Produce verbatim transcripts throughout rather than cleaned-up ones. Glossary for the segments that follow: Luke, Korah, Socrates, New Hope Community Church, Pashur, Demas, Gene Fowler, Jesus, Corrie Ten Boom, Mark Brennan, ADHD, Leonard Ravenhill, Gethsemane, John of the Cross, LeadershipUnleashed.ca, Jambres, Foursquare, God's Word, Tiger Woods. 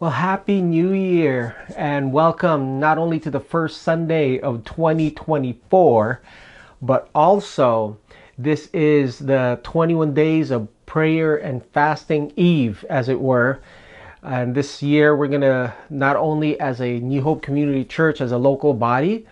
Well, Happy New Year and welcome not only to the first Sunday of twenty twenty-four, but also this is the twenty-one days of prayer and fasting eve, as it were. And this year we're going to, not only as a New Hope Community Church, as a local body,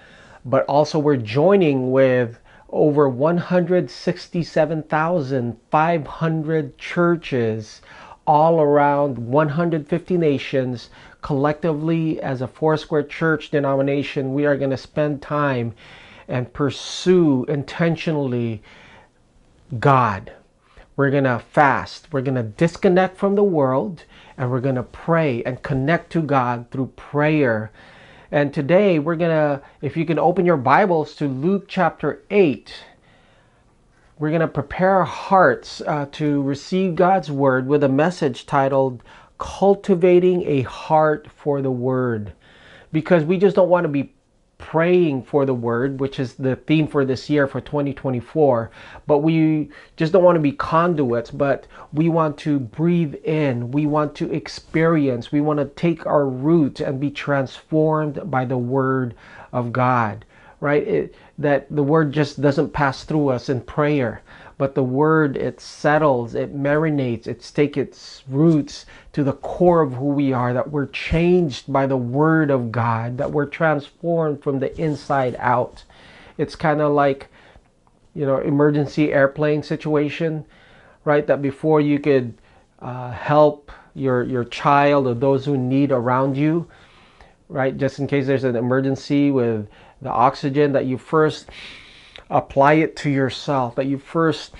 but also we're joining with over one hundred sixty-seven thousand five hundred churches all around one hundred fifty nations. Collectively, as a Foursquare church denomination, we are going to spend time and pursue intentionally God. We're going to fast. We're going to disconnect from the world, and we're going to pray and connect to God through prayer. And today we're going to, if you can open your Bibles to Luke chapter eight, we're going to prepare our hearts uh, to receive God's Word with a message titled, Cultivating a Heart for the Word. Because we just don't want to be praying for the Word, which is the theme for this year for twenty twenty-four. But we just don't want to be conduits, but we want to breathe in. We want to experience. We want to take our root and be transformed by the Word of God, right? It, that the Word just doesn't pass through us in prayer, but the Word, it settles, it marinates, it's take its roots to the core of who we are, that we're changed by the Word of God, that we're transformed from the inside out. It's kind of like, you know, emergency airplane situation, right? That before you could uh, help your, your child or those who need around you, right? Just in case there's an emergency with the oxygen, that you first apply it to yourself, that you first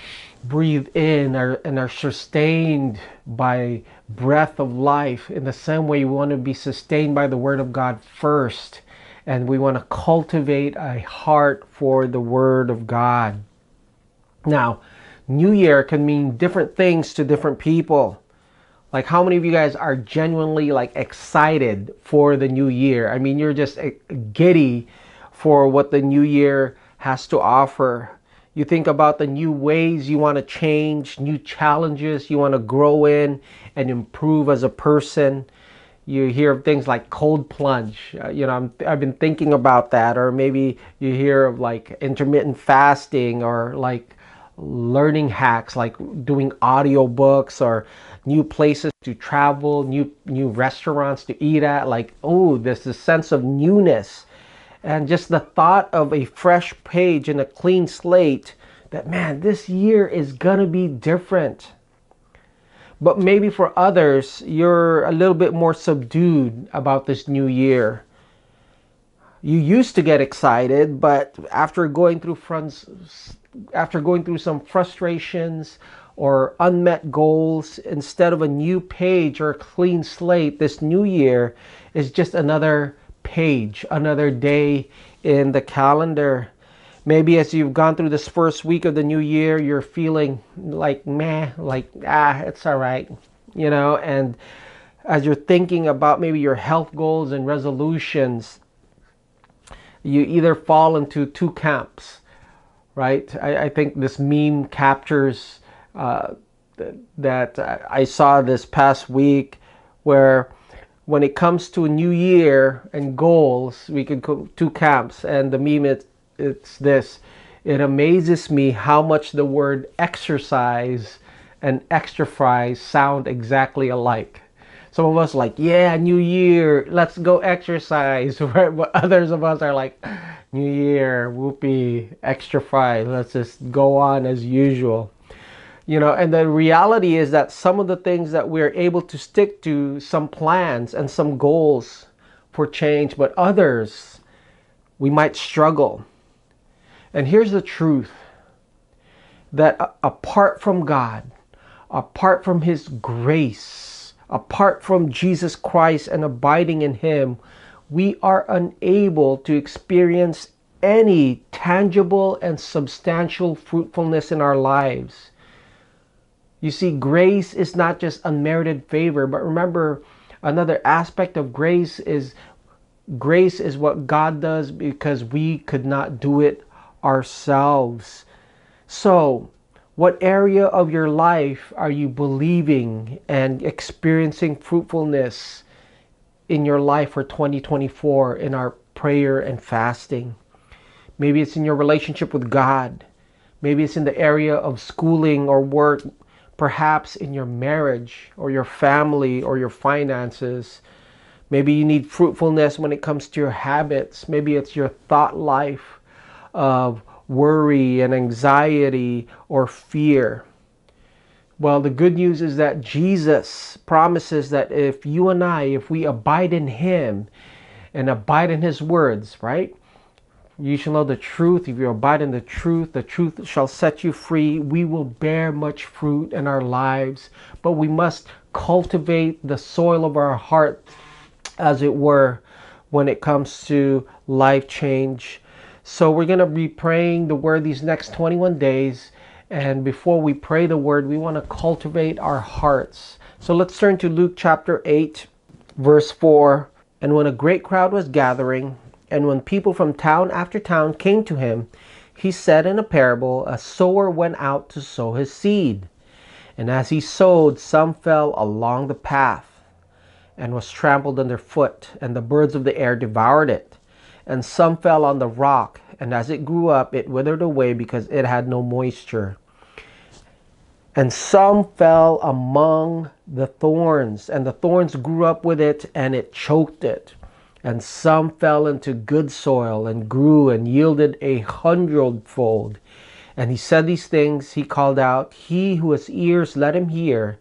breathe in and are sustained by breath of life. In the same way, you want to be sustained by the Word of God first. And we want to cultivate a heart for the Word of God. Now, New Year can mean different things to different people. Like, how many of you guys are genuinely like excited for the new year? I mean, you're just giddy for what the new year has to offer. You think about the new ways you want to change, new challenges you want to grow in and improve as a person. You hear of things like cold plunge. Uh, you know, I'm, I've been thinking about that. Or maybe you hear of like intermittent fasting, or like learning hacks like doing audiobooks, or new places to travel, new new restaurants to eat at. Like, oh, there's this sense of newness, and just the thought of a fresh page and a clean slate, that man, this year is gonna be different. But maybe for others, you're a little bit more subdued about this new year. You used to get excited, but after going through fronts after going through some frustrations or unmet goals, instead of a new page or a clean slate, this new year is just another page, another day in the calendar. Maybe as you've gone through this first week of the new year, you're feeling like meh, like ah, it's all right, you know. And as you're thinking about maybe your health goals and resolutions, you either fall into two camps. Right? I, I think this meme captures uh, th- that I saw this past week, where when it comes to a new year and goals, we can go two camps. And the meme, it, it's this: it amazes me how much the word exercise and extra fries sound exactly alike. Some of us like, yeah, new year, let's go exercise. Right? But others of us are like, new year, whoopee, extra fries, let's just go on as usual. You know, and the reality is that some of the things that we're able to stick to, some plans and some goals for change, but others, we might struggle. And here's the truth, that apart from God, apart from His grace, apart from Jesus Christ and abiding in Him, we are unable to experience any tangible and substantial fruitfulness in our lives. You see, grace is not just unmerited favor, but remember, another aspect of grace is grace is what God does because we could not do it ourselves. So, what area of your life are you believing and experiencing fruitfulness in your life for twenty twenty-four in our prayer and fasting. Maybe it's in your relationship with God. Maybe it's in the area of schooling or work, perhaps in your marriage or your family or your finances. Maybe you need fruitfulness when it comes to your habits. Maybe it's your thought life of worry and anxiety or fear. Well, the good news is that Jesus promises that if you and I, if we abide in Him and abide in His words, right? You shall know the truth. If you abide in the truth, the truth shall set you free. We will bear much fruit in our lives, but we must cultivate the soil of our heart, as it were, when it comes to life change. So we're going to be praying the word these next twenty-one days. And before we pray the word, we want to cultivate our hearts. So let's turn to Luke chapter eight, verse four. And when a great crowd was gathering, and when people from town after town came to him, he said in a parable, a sower went out to sow his seed. And as he sowed, some fell along the path and was trampled underfoot, and the birds of the air devoured it. And some fell on the rock, and as it grew up, it withered away because it had no moisture. And some fell among the thorns, and the thorns grew up with it, and it choked it. And some fell into good soil and grew and yielded a hundredfold. And he said these things, he called out, "He who has ears, let him hear."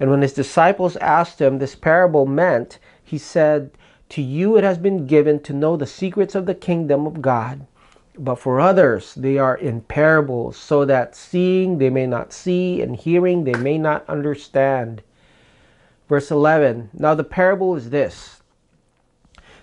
And when his disciples asked him this parable meant, he said, "To you it has been given to know the secrets of the kingdom of God, but for others they are in parables, so that seeing they may not see, and hearing they may not understand." Verse eleven, now the parable is this.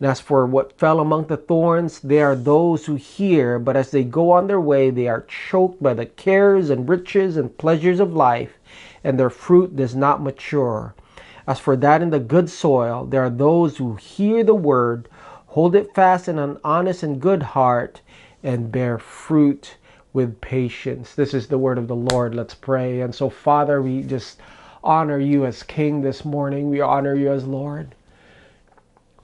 And as for what fell among the thorns, they are those who hear, but as they go on their way, they are choked by the cares and riches and pleasures of life, and their fruit does not mature. As for that in the good soil, there are those who hear the word, hold it fast in an honest and good heart, and bear fruit with patience. This is the word of the Lord. Let's pray. And so, Father, we just honor you as King this morning. We honor you as Lord.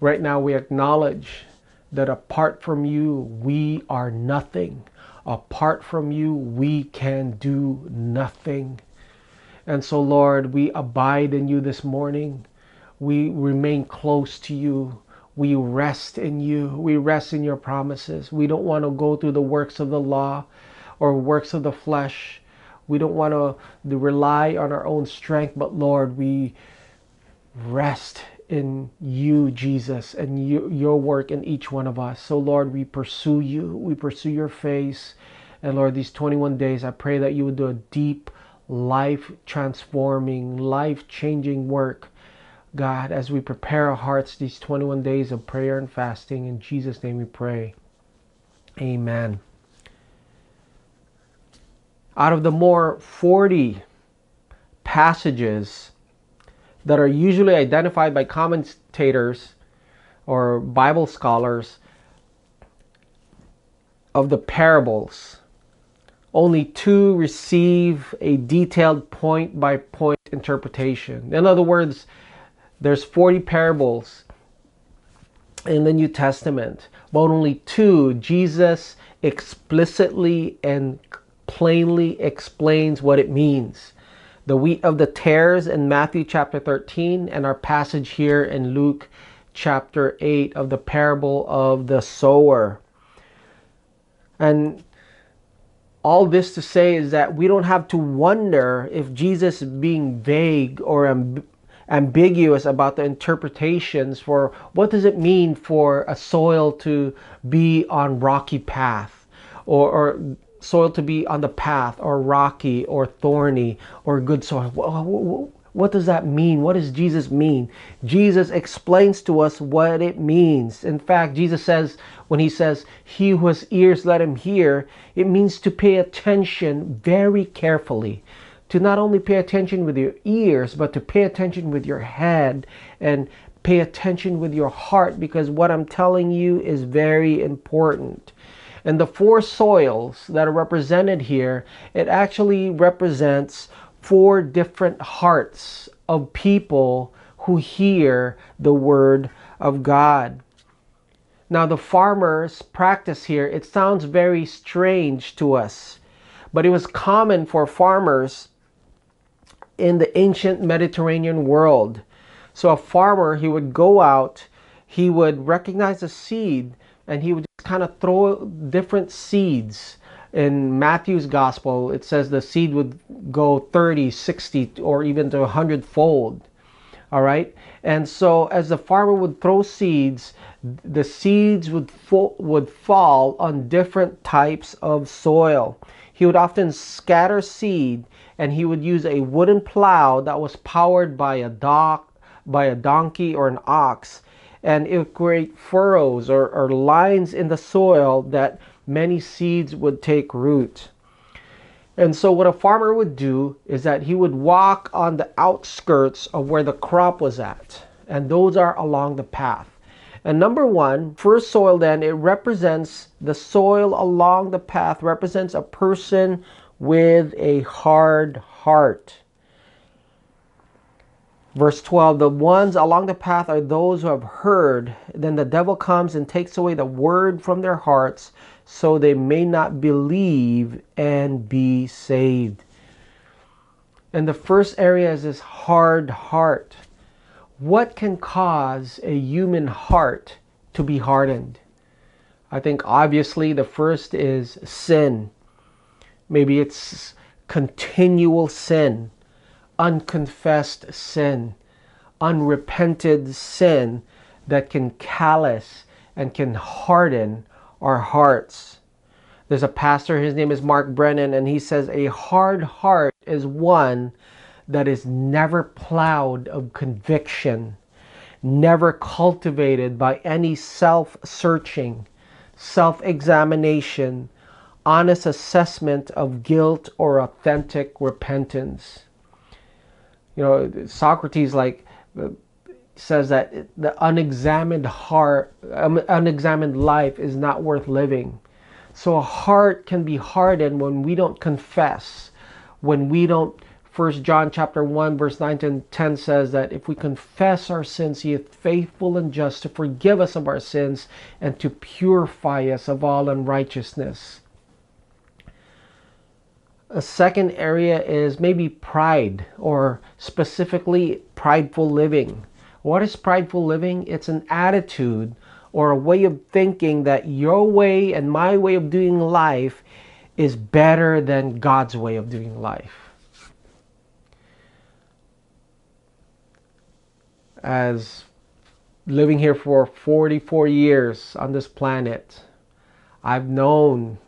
Right now, we acknowledge that apart from you, we are nothing. Apart from you, we can do nothing. And so, Lord, we abide in you this morning. We remain close to you. We rest in you. We rest in your promises. We don't want to go through the works of the law or works of the flesh. We don't want to rely on our own strength, but Lord, we rest in you, Jesus, and you, your work in each one of us. So Lord, we pursue you, we pursue your face. And Lord, these twenty-one days, I pray that you would do a deep, life transforming, life changing work, God, as we prepare our hearts these twenty-one days of prayer and fasting. In Jesus' name we pray, amen. Out of the more forty passages that are usually identified by commentators or Bible scholars of the parables, only two receive a detailed point-by-point interpretation. In other words, there's forty parables in the New Testament, but only two, Jesus explicitly and plainly explains what it means. The wheat of the tares in Matthew chapter thirteen, and our passage here in Luke chapter eight of the parable of the sower. And all this to say is that we don't have to wonder if Jesus is being vague or amb- ambiguous about the interpretations for what does it mean for a soil to be on rocky path, or, or soil to be on the path, or rocky or thorny or good soil. What does that mean? What does Jesus mean? Jesus explains to us what it means. In fact, Jesus says, when he says, "He who has ears, let him hear," it means to pay attention very carefully. To not only pay attention with your ears, but to pay attention with your head and pay attention with your heart, because what I'm telling you is very important. And the four soils that are represented here, it actually represents four different hearts of people who hear the word of God. Now, the farmer's practice here, it sounds very strange to us, but it was common for farmers in the ancient Mediterranean world. So a farmer, he would go out, he would recognize a seed, and he would just kind of throw different seeds. In Matthew's gospel, it says the seed would go thirty, sixty, or even to a hundred fold. All right. And so as the farmer would throw seeds, the seeds would fo- would fall on different types of soil. He would often scatter seed, and he would use a wooden plow that was powered by a dock, by a donkey or an ox, and it would create furrows or, or lines in the soil that many seeds would take root. And so what a farmer would do is that he would walk on the outskirts of where the crop was at, and those are along the path. And number one, first soil then, it represents the soil along the path, represents a person with a hard heart. Verse twelve, the ones along the path are those who have heard. Then the devil comes and takes away the word from their hearts, so they may not believe and be saved. And the first area is this hard heart. What can cause a human heart to be hardened? I think obviously the first is sin. Maybe it's continual sin, unconfessed sin, unrepented sin that can callous and can harden our hearts. There's a pastor, his name is Mark Brennan, and he says a hard heart is one that is never plowed of conviction, never cultivated by any self-searching, self-examination, honest assessment of guilt or authentic repentance. You know, Socrates like says that the unexamined heart, unexamined life is not worth living. So a heart can be hardened when we don't confess, when we don't. First John chapter one, verse nine and ten says that if we confess our sins, he is faithful and just to forgive us of our sins and to purify us of all unrighteousness. A second area is maybe pride, or specifically prideful living. What is prideful living? It's an attitude or a way of thinking that your way and my way of doing life is better than God's way of doing life. As living here for forty-four years on this planet, I've known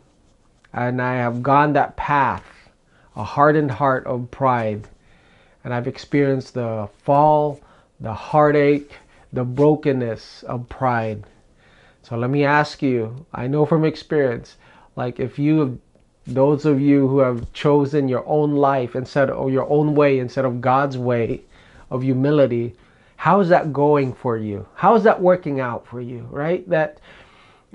and I have gone that path, a hardened heart of pride. And I've experienced the fall, the heartache, the brokenness of pride. So let me ask you, I know from experience, like if you, have, those of you who have chosen your own life instead of your own way, instead of God's way of humility, how is that going for you? How is that working out for you, right? That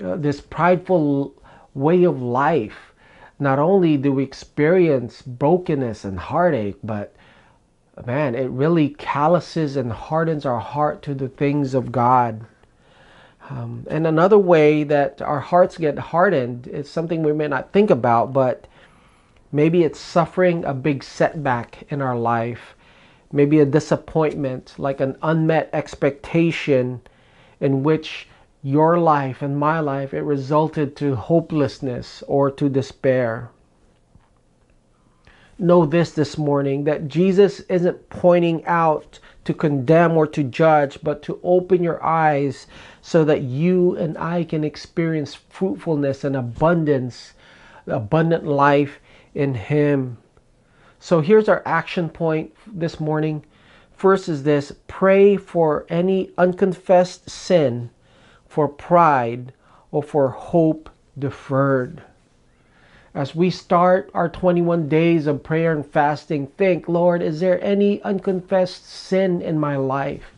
uh, this prideful way of life, not only do we experience brokenness and heartache, but man, it really calluses and hardens our heart to the things of God. Um, and another way that our hearts get hardened is something we may not think about, but maybe it's suffering a big setback in our life, maybe a disappointment, like an unmet expectation in which your life and my life, it resulted to hopelessness or to despair. Know this this morning, that Jesus isn't pointing out to condemn or to judge, but to open your eyes so that you and I can experience fruitfulness and abundance, abundant life in Him. So here's our action point this morning. First is this: pray for any unconfessed sin, for pride, or for hope deferred. As we start our twenty-one days of prayer and fasting, think, Lord, is there any unconfessed sin in my life?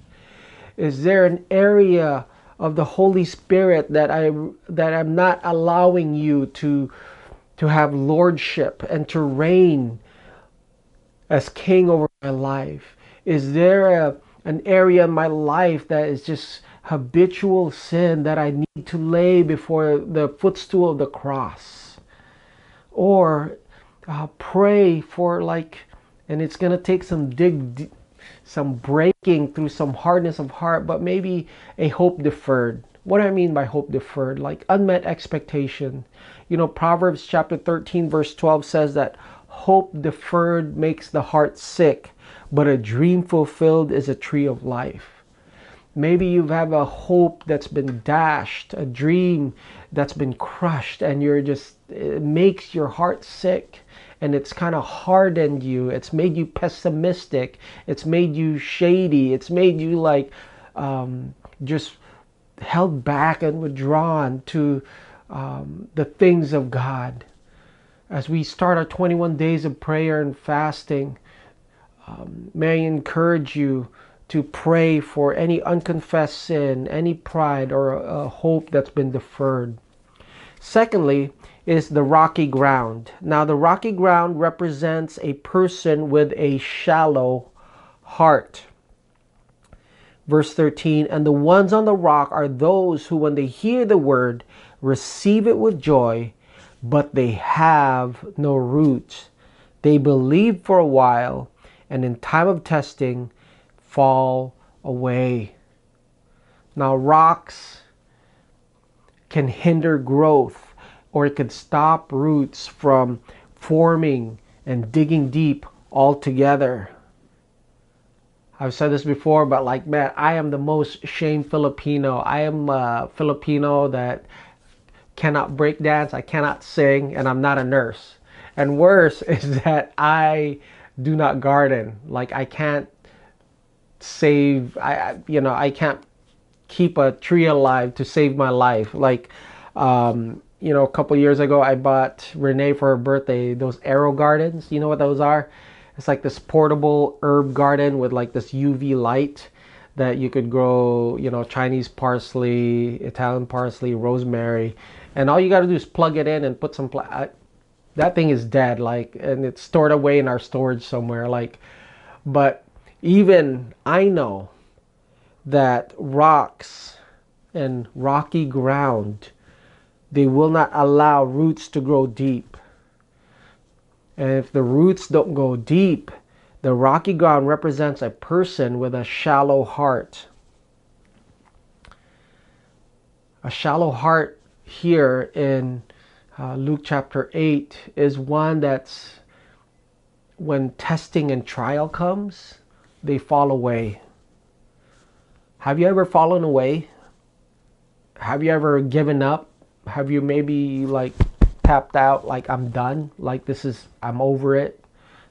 Is there an area of the Holy Spirit that I that I'm not allowing you to to have lordship and to reign as king over my life? Is there a, an area in my life that is just habitual sin that I need to lay before the footstool of the cross? Or uh, pray for, like, and it's going to take some dig, some breaking through some hardness of heart, but maybe a hope deferred. What do I mean by hope deferred? Like unmet expectation. You know, Proverbs chapter thirteen verse twelve says that hope deferred makes the heart sick, but a dream fulfilled is a tree of life. Maybe you have a hope that's been dashed, a dream that's been crushed, and you're just, it makes your heart sick, and it's kind of hardened you. It's made you pessimistic. It's made you shady. It's made you like um, just held back and withdrawn to um, the things of God. As we start our twenty-one days of prayer and fasting, um, may I encourage you to pray for any unconfessed sin, any pride, or a, a hope that's been deferred. Secondly, is the rocky ground. Now, the rocky ground represents a person with a shallow heart. Verse thirteen, and the ones on the rock are those who, when they hear the word, receive it with joy, but they have no root. They believe for a while, and in time of testing, fall away. Now, rocks can hinder growth, or it could stop roots from forming and digging deep altogether. I've said this before, but like, man, I am the most shamed Filipino. I am a Filipino that cannot break dance, I cannot sing, and I'm not a nurse. And worse is that I do not garden. Like, I can't save, I you know, I can't keep a tree alive to save my life. Like, um, you know, a couple years ago, I bought Renee for her birthday those arrow gardens. You know what those are? It's like this portable herb garden with like this U V light that you could grow, you know, Chinese parsley, Italian parsley, rosemary, and all you got to do is plug it in and put some. Pla- I, that thing is dead, like, and it's stored away in our storage somewhere, like, but. Even I know that rocks and rocky ground, they will not allow roots to grow deep. And if the roots don't go deep, the rocky ground represents a person with a shallow heart. A shallow heart here in uh, Luke chapter eight is one that's, when testing and trial comes, they fall away. Have you ever fallen away? Have you ever given up? Have you maybe like tapped out, like, I'm done, like, this is, I'm over it,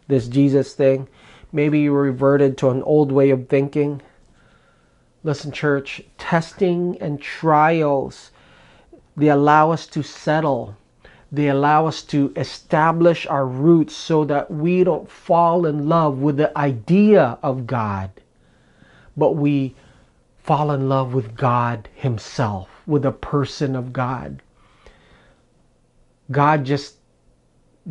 this Jesus thing? Maybe you reverted to an old way of thinking. Listen, church, testing and trials, they allow us to settle. They allow us to establish our roots so that we don't fall in love with the idea of God, but we fall in love with God Himself, with the person of God. God just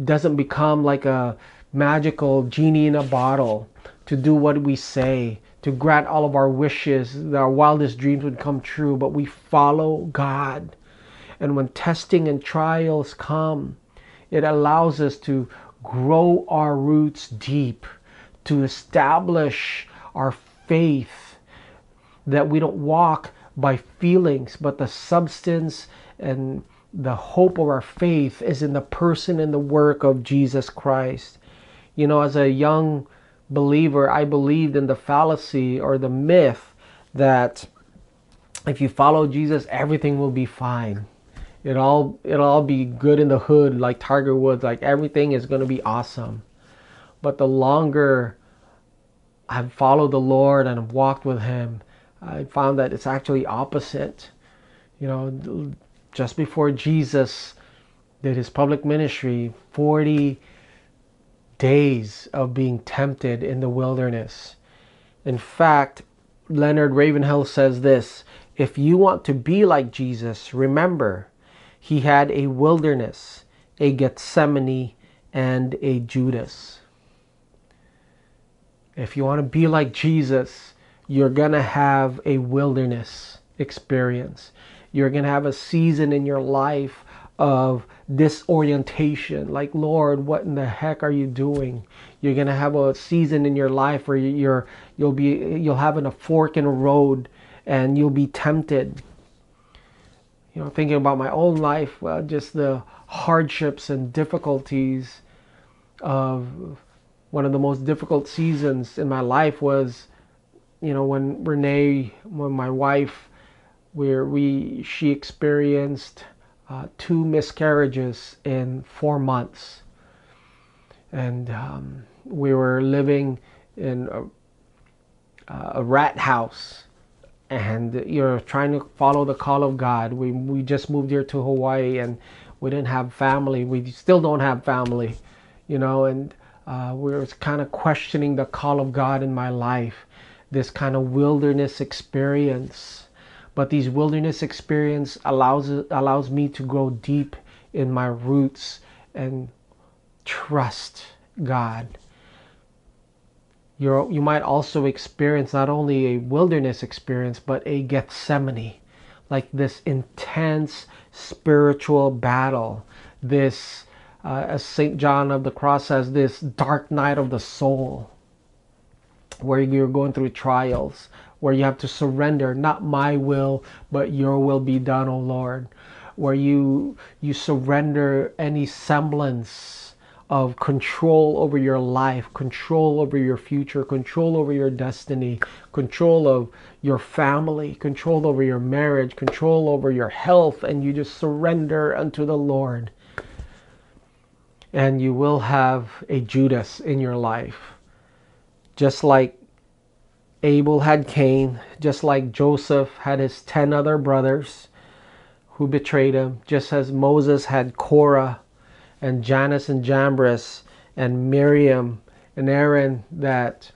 doesn't become like a magical genie in a bottle to do what we say, to grant all of our wishes, that our wildest dreams would come true, but we follow God. And when testing and trials come, it allows us to grow our roots deep, to establish our faith, that we don't walk by feelings, but the substance and the hope of our faith is in the person and the work of Jesus Christ. You know, as a young believer, I believed in the fallacy or the myth that if you follow Jesus, everything will be fine. It all, it'll all be good in the hood, like Tiger Woods, like everything is going to be awesome. But the longer have followed the Lord and have walked with Him, I found that it's actually opposite. You know, just before Jesus did His public ministry, forty days of being tempted in the wilderness. In fact, Leonard Ravenhill says this: if you want to be like Jesus, remember, He had a wilderness, a Gethsemane, and a Judas. If you want to be like Jesus, you're going to have a wilderness experience. You're going to have a season in your life of disorientation. Like, Lord, what in the heck are you doing? You're going to have a season in your life where you're, you'll be, you'll have a fork in a road and you'll be tempted. You know, thinking about my own life, well, just the hardships and difficulties of one of the most difficult seasons in my life was, you know, when Renee, when my wife, where we, she experienced uh, two miscarriages in four months. And um, we were living in a, a rat house. And you're trying to follow the call of God. We we just moved here to Hawaii, and we didn't have family. We still don't have family, you know. And uh, we were kind of questioning the call of God in my life, this kind of wilderness experience. But these wilderness experience allows allows me to grow deep in my roots and trust God. You're, you might also experience not only a wilderness experience, but a Gethsemane, like this intense spiritual battle. This, uh, as Saint John of the Cross says, this dark night of the soul, where you're going through trials, where you have to surrender, not my will, but your will be done, O Lord, where you, you surrender any semblance of control over your life, control over your future, control over your destiny, control of your family, control over your marriage, control over your health, and you just surrender unto the Lord. And you will have a Judas in your life. Just like Abel had Cain, just like Joseph had his ten other brothers who betrayed him, just as Moses had Korah and Janus and Jambres and Miriam and Aaron that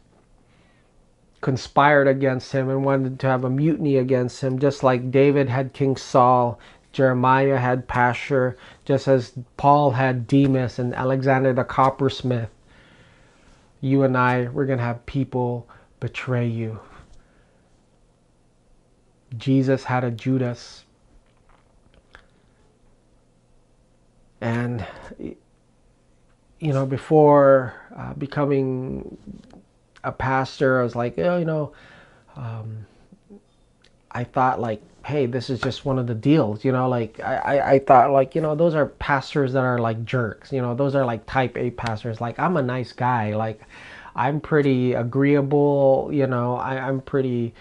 conspired against him and wanted to have a mutiny against him, just like David had King Saul, Jeremiah had Pashur, just as Paul had Demas and Alexander the coppersmith. You and I, we're going to have people betray you. Jesus had a Judas. And, you know, before uh, becoming a pastor, I was like, oh, you know, um, I thought like, hey, this is just one of the deals, you know, like I, I, I thought like, you know, those are pastors that are like jerks, you know, those are like type A pastors. Like, I'm a nice guy. Like, I'm pretty agreeable, you know, I, I'm pretty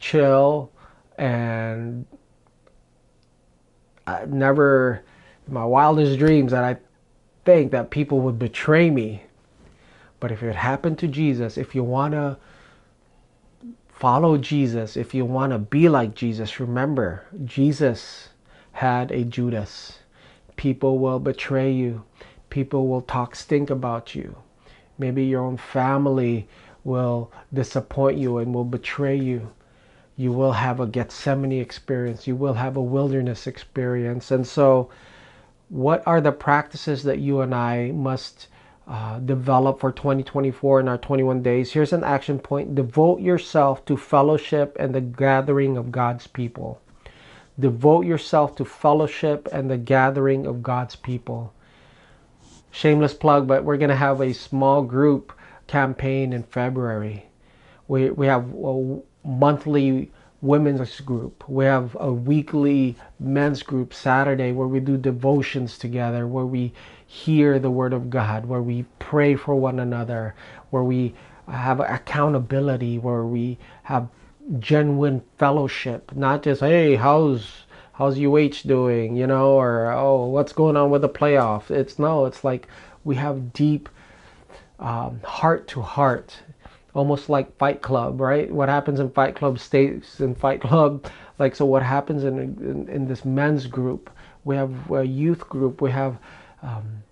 chill, and I've never... my wildest dreams that I think that people would betray me. But if it happened to Jesus, if you want to follow Jesus, if you want to be like Jesus, remember, Jesus had a Judas. People will betray you. People will talk stink about you. Maybe your own family will disappoint you and will betray you. You will have a Gethsemane experience. You will have a wilderness experience. And so, what are the practices that you and I must uh, develop for twenty twenty-four in our twenty-one days? Here's an action point. Devote yourself to fellowship and the gathering of God's people. Devote yourself to fellowship and the gathering of God's people. Shameless plug, but we're going to have a small group campaign in February. We, we have a monthly women's group. We have a weekly men's group Saturday where we do devotions together, where we hear the Word of God, where we pray for one another, where we have accountability, where we have genuine fellowship, not just, hey, how's how's U H doing, you know, or oh, what's going on with the playoffs. It's no, it's like we have deep um, heart to heart almost like Fight Club, right? What happens in Fight Club stays in Fight Club. Like, so what happens in in, in this men's group? We have a youth group. We have um,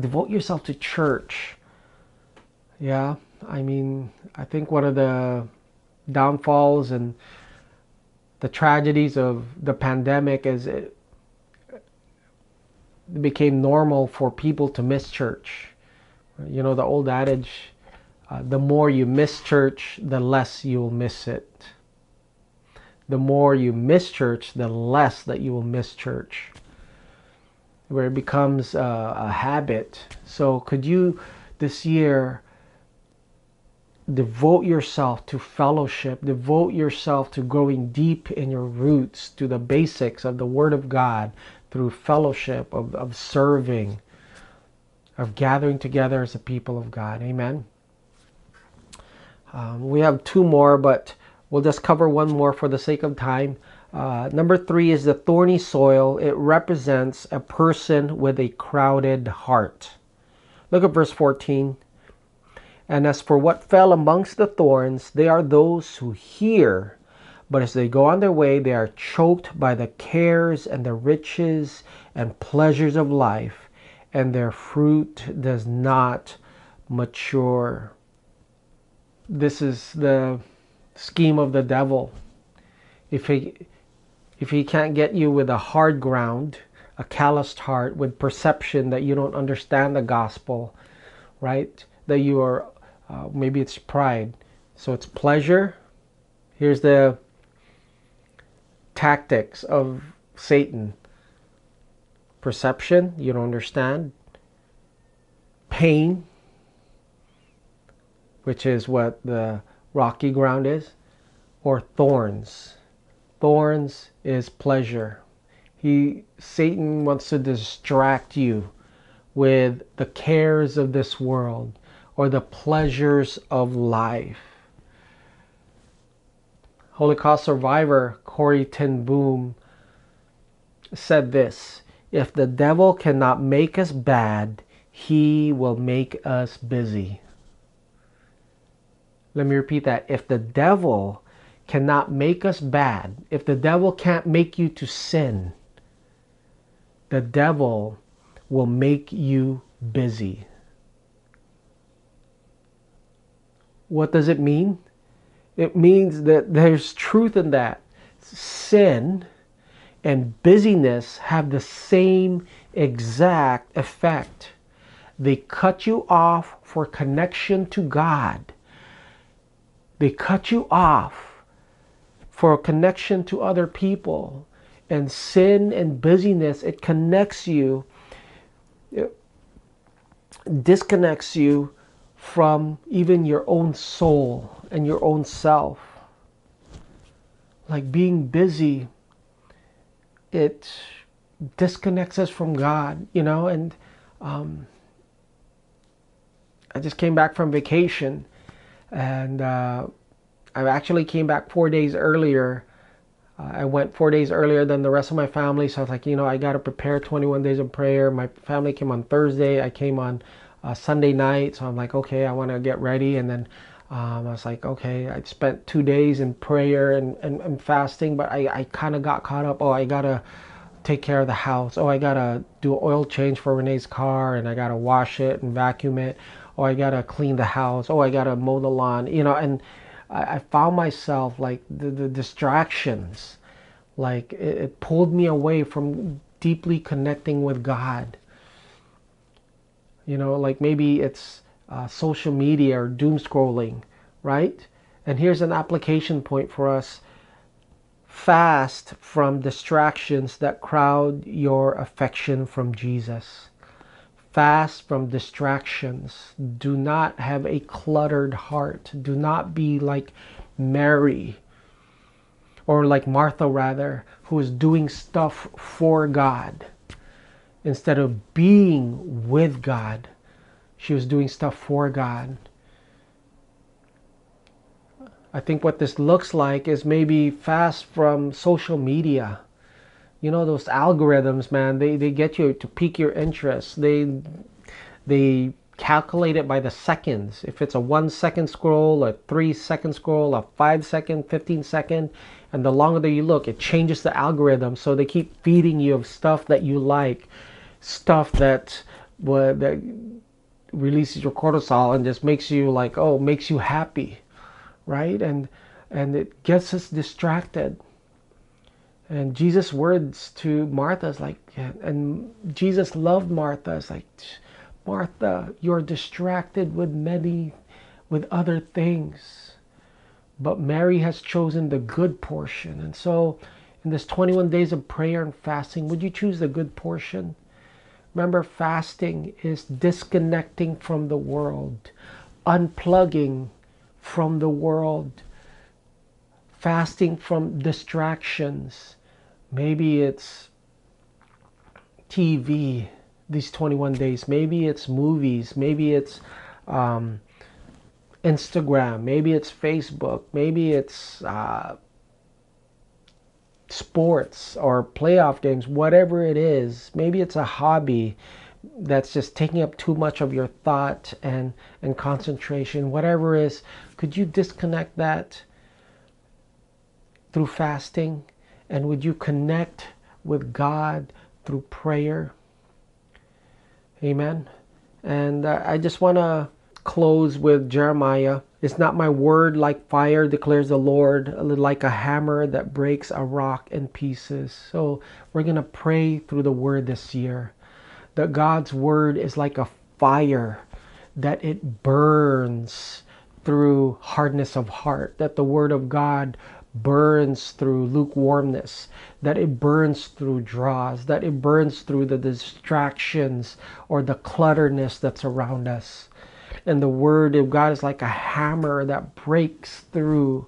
devote yourself to church. Yeah, I mean, I think one of the downfalls and the tragedies of the pandemic is it became normal for people to miss church. You know, the old adage, uh, the more you miss church, the less you'll miss it. The more you miss church, the less that you will miss church. Where it becomes a, a habit. So could you this year devote yourself to fellowship, devote yourself to growing deep in your roots, to the basics of the Word of God, through fellowship, of, of serving, of gathering together as a people of God. Amen. Um, we have two more, but we'll just cover one more for the sake of time. Uh, number three is the thorny soil. It represents a person with a crowded heart. Look at verse fourteen. And as for what fell amongst the thorns, they are those who hear, but as they go on their way, they are choked by the cares and the riches and pleasures of life, and their fruit does not mature. This is the scheme of the devil. If he, if he can't get you with a hard ground, a calloused heart, with perception that you don't understand the gospel, right? That you are... Uh, maybe it's pride. So it's pleasure. Here's the tactics of Satan. Perception, you don't understand. Pain, which is what the rocky ground is. Or thorns. Thorns is pleasure. He, Satan wants to distract you with the cares of this world, or the pleasures of life. Holocaust survivor Corrie Ten Boom said this: if the devil cannot make us bad, he will make us busy. Let me repeat that. If the devil cannot make us bad, if the devil can't make you to sin, the devil will make you busy. What does it mean? It means that there's truth in that. Sin and busyness have the same exact effect. They cut you off for connection to God. They cut you off for connection to other people. And sin and busyness, it connects you, it disconnects you from even your own soul and your own self. Like, being busy, it disconnects us from God, you know. And um, I just came back from vacation, and uh, I actually came back four days earlier. Uh, I went four days earlier than the rest of my family, so I was like, you know, I got to prepare twenty-one days of prayer. My family came on Thursday, I came on Uh, Sunday night, so I'm like, okay, I want to get ready. And then um, I was like, okay, I spent two days in prayer and, and, and fasting, but I, I kind of got caught up. Oh, I gotta take care of the house. Oh, I gotta do oil change for Renee's car, and I gotta wash it and vacuum it. Oh, I gotta clean the house. Oh, I gotta mow the lawn, you know. And I, I found myself, like, the, the distractions, like it, it pulled me away from deeply connecting with God. You know, like, maybe it's uh, social media or doom scrolling, right? And here's an application point for us. Fast from distractions that crowd your affection from Jesus. Fast from distractions. Do not have a cluttered heart. Do not be like Mary, or like Martha, rather, who is doing stuff for God. Instead of being with God, she was doing stuff for God. I think what this looks like is maybe fast from social media. You know, those algorithms, man, they, they get you to pique your interest. They, they calculate it by the seconds. If it's a one second scroll, a three second scroll, a five second, fifteen second, and the longer you look, it changes the algorithm. So they keep feeding you of stuff that you like, stuff that, well, that releases your cortisol and just makes you like, oh, makes you happy, right? And and it gets us distracted. And Jesus' words to Martha's like, and Jesus loved Martha's like, Martha, you're distracted with many, with other things. But Mary has chosen the good portion. And so in this twenty-one days of prayer and fasting, would you choose the good portion? Remember, fasting is disconnecting from the world, unplugging from the world, fasting from distractions. Maybe it's T V these twenty-one days. Maybe it's movies. Maybe it's um, Instagram. Maybe it's Facebook. Maybe it's uh, sports or playoff games. Whatever it is. Maybe it's a hobby that's just taking up too much of your thought and, and concentration. Whatever it is, could you disconnect that through fasting? And would you connect with God through prayer? Amen. And uh, I just want to close with Jeremiah. It's not my word like fire, declares the Lord, like a hammer that breaks a rock in pieces. So we're going to pray through the word this year. That God's word is like a fire, that it burns through hardness of heart. That the word of God burns through lukewarmness, that it burns through draws, that it burns through the distractions or the clutterness that's around us. And the word of God is like a hammer that breaks through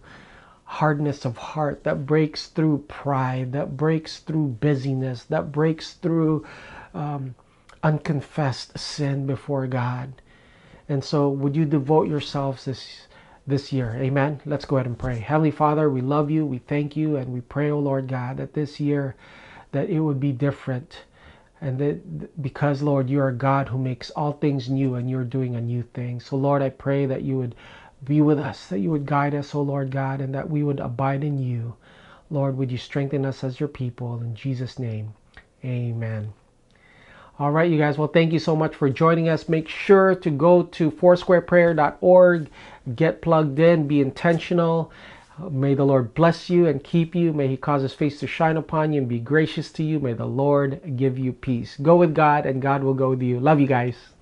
hardness of heart, that breaks through pride, that breaks through busyness, that breaks through um, unconfessed sin before God. And so would you devote yourselves this this year? Amen. Let's go ahead and pray. Heavenly Father, we love you, we thank you, and we pray, oh Lord God, that this year that it would be different, and that because, Lord, you are God who makes all things new, and you're doing a new thing. So Lord, I pray that you would be with us, that you would guide us, oh Lord God, and that we would abide in you. Lord, would you strengthen us as your people, in Jesus' name, amen. All right, you guys. Well, thank you so much for joining us. Make sure to go to foursquare prayer dot org. Get plugged in. Be intentional. May the Lord bless you and keep you. May he cause his face to shine upon you and be gracious to you. May the Lord give you peace. Go with God and God will go with you. Love you guys.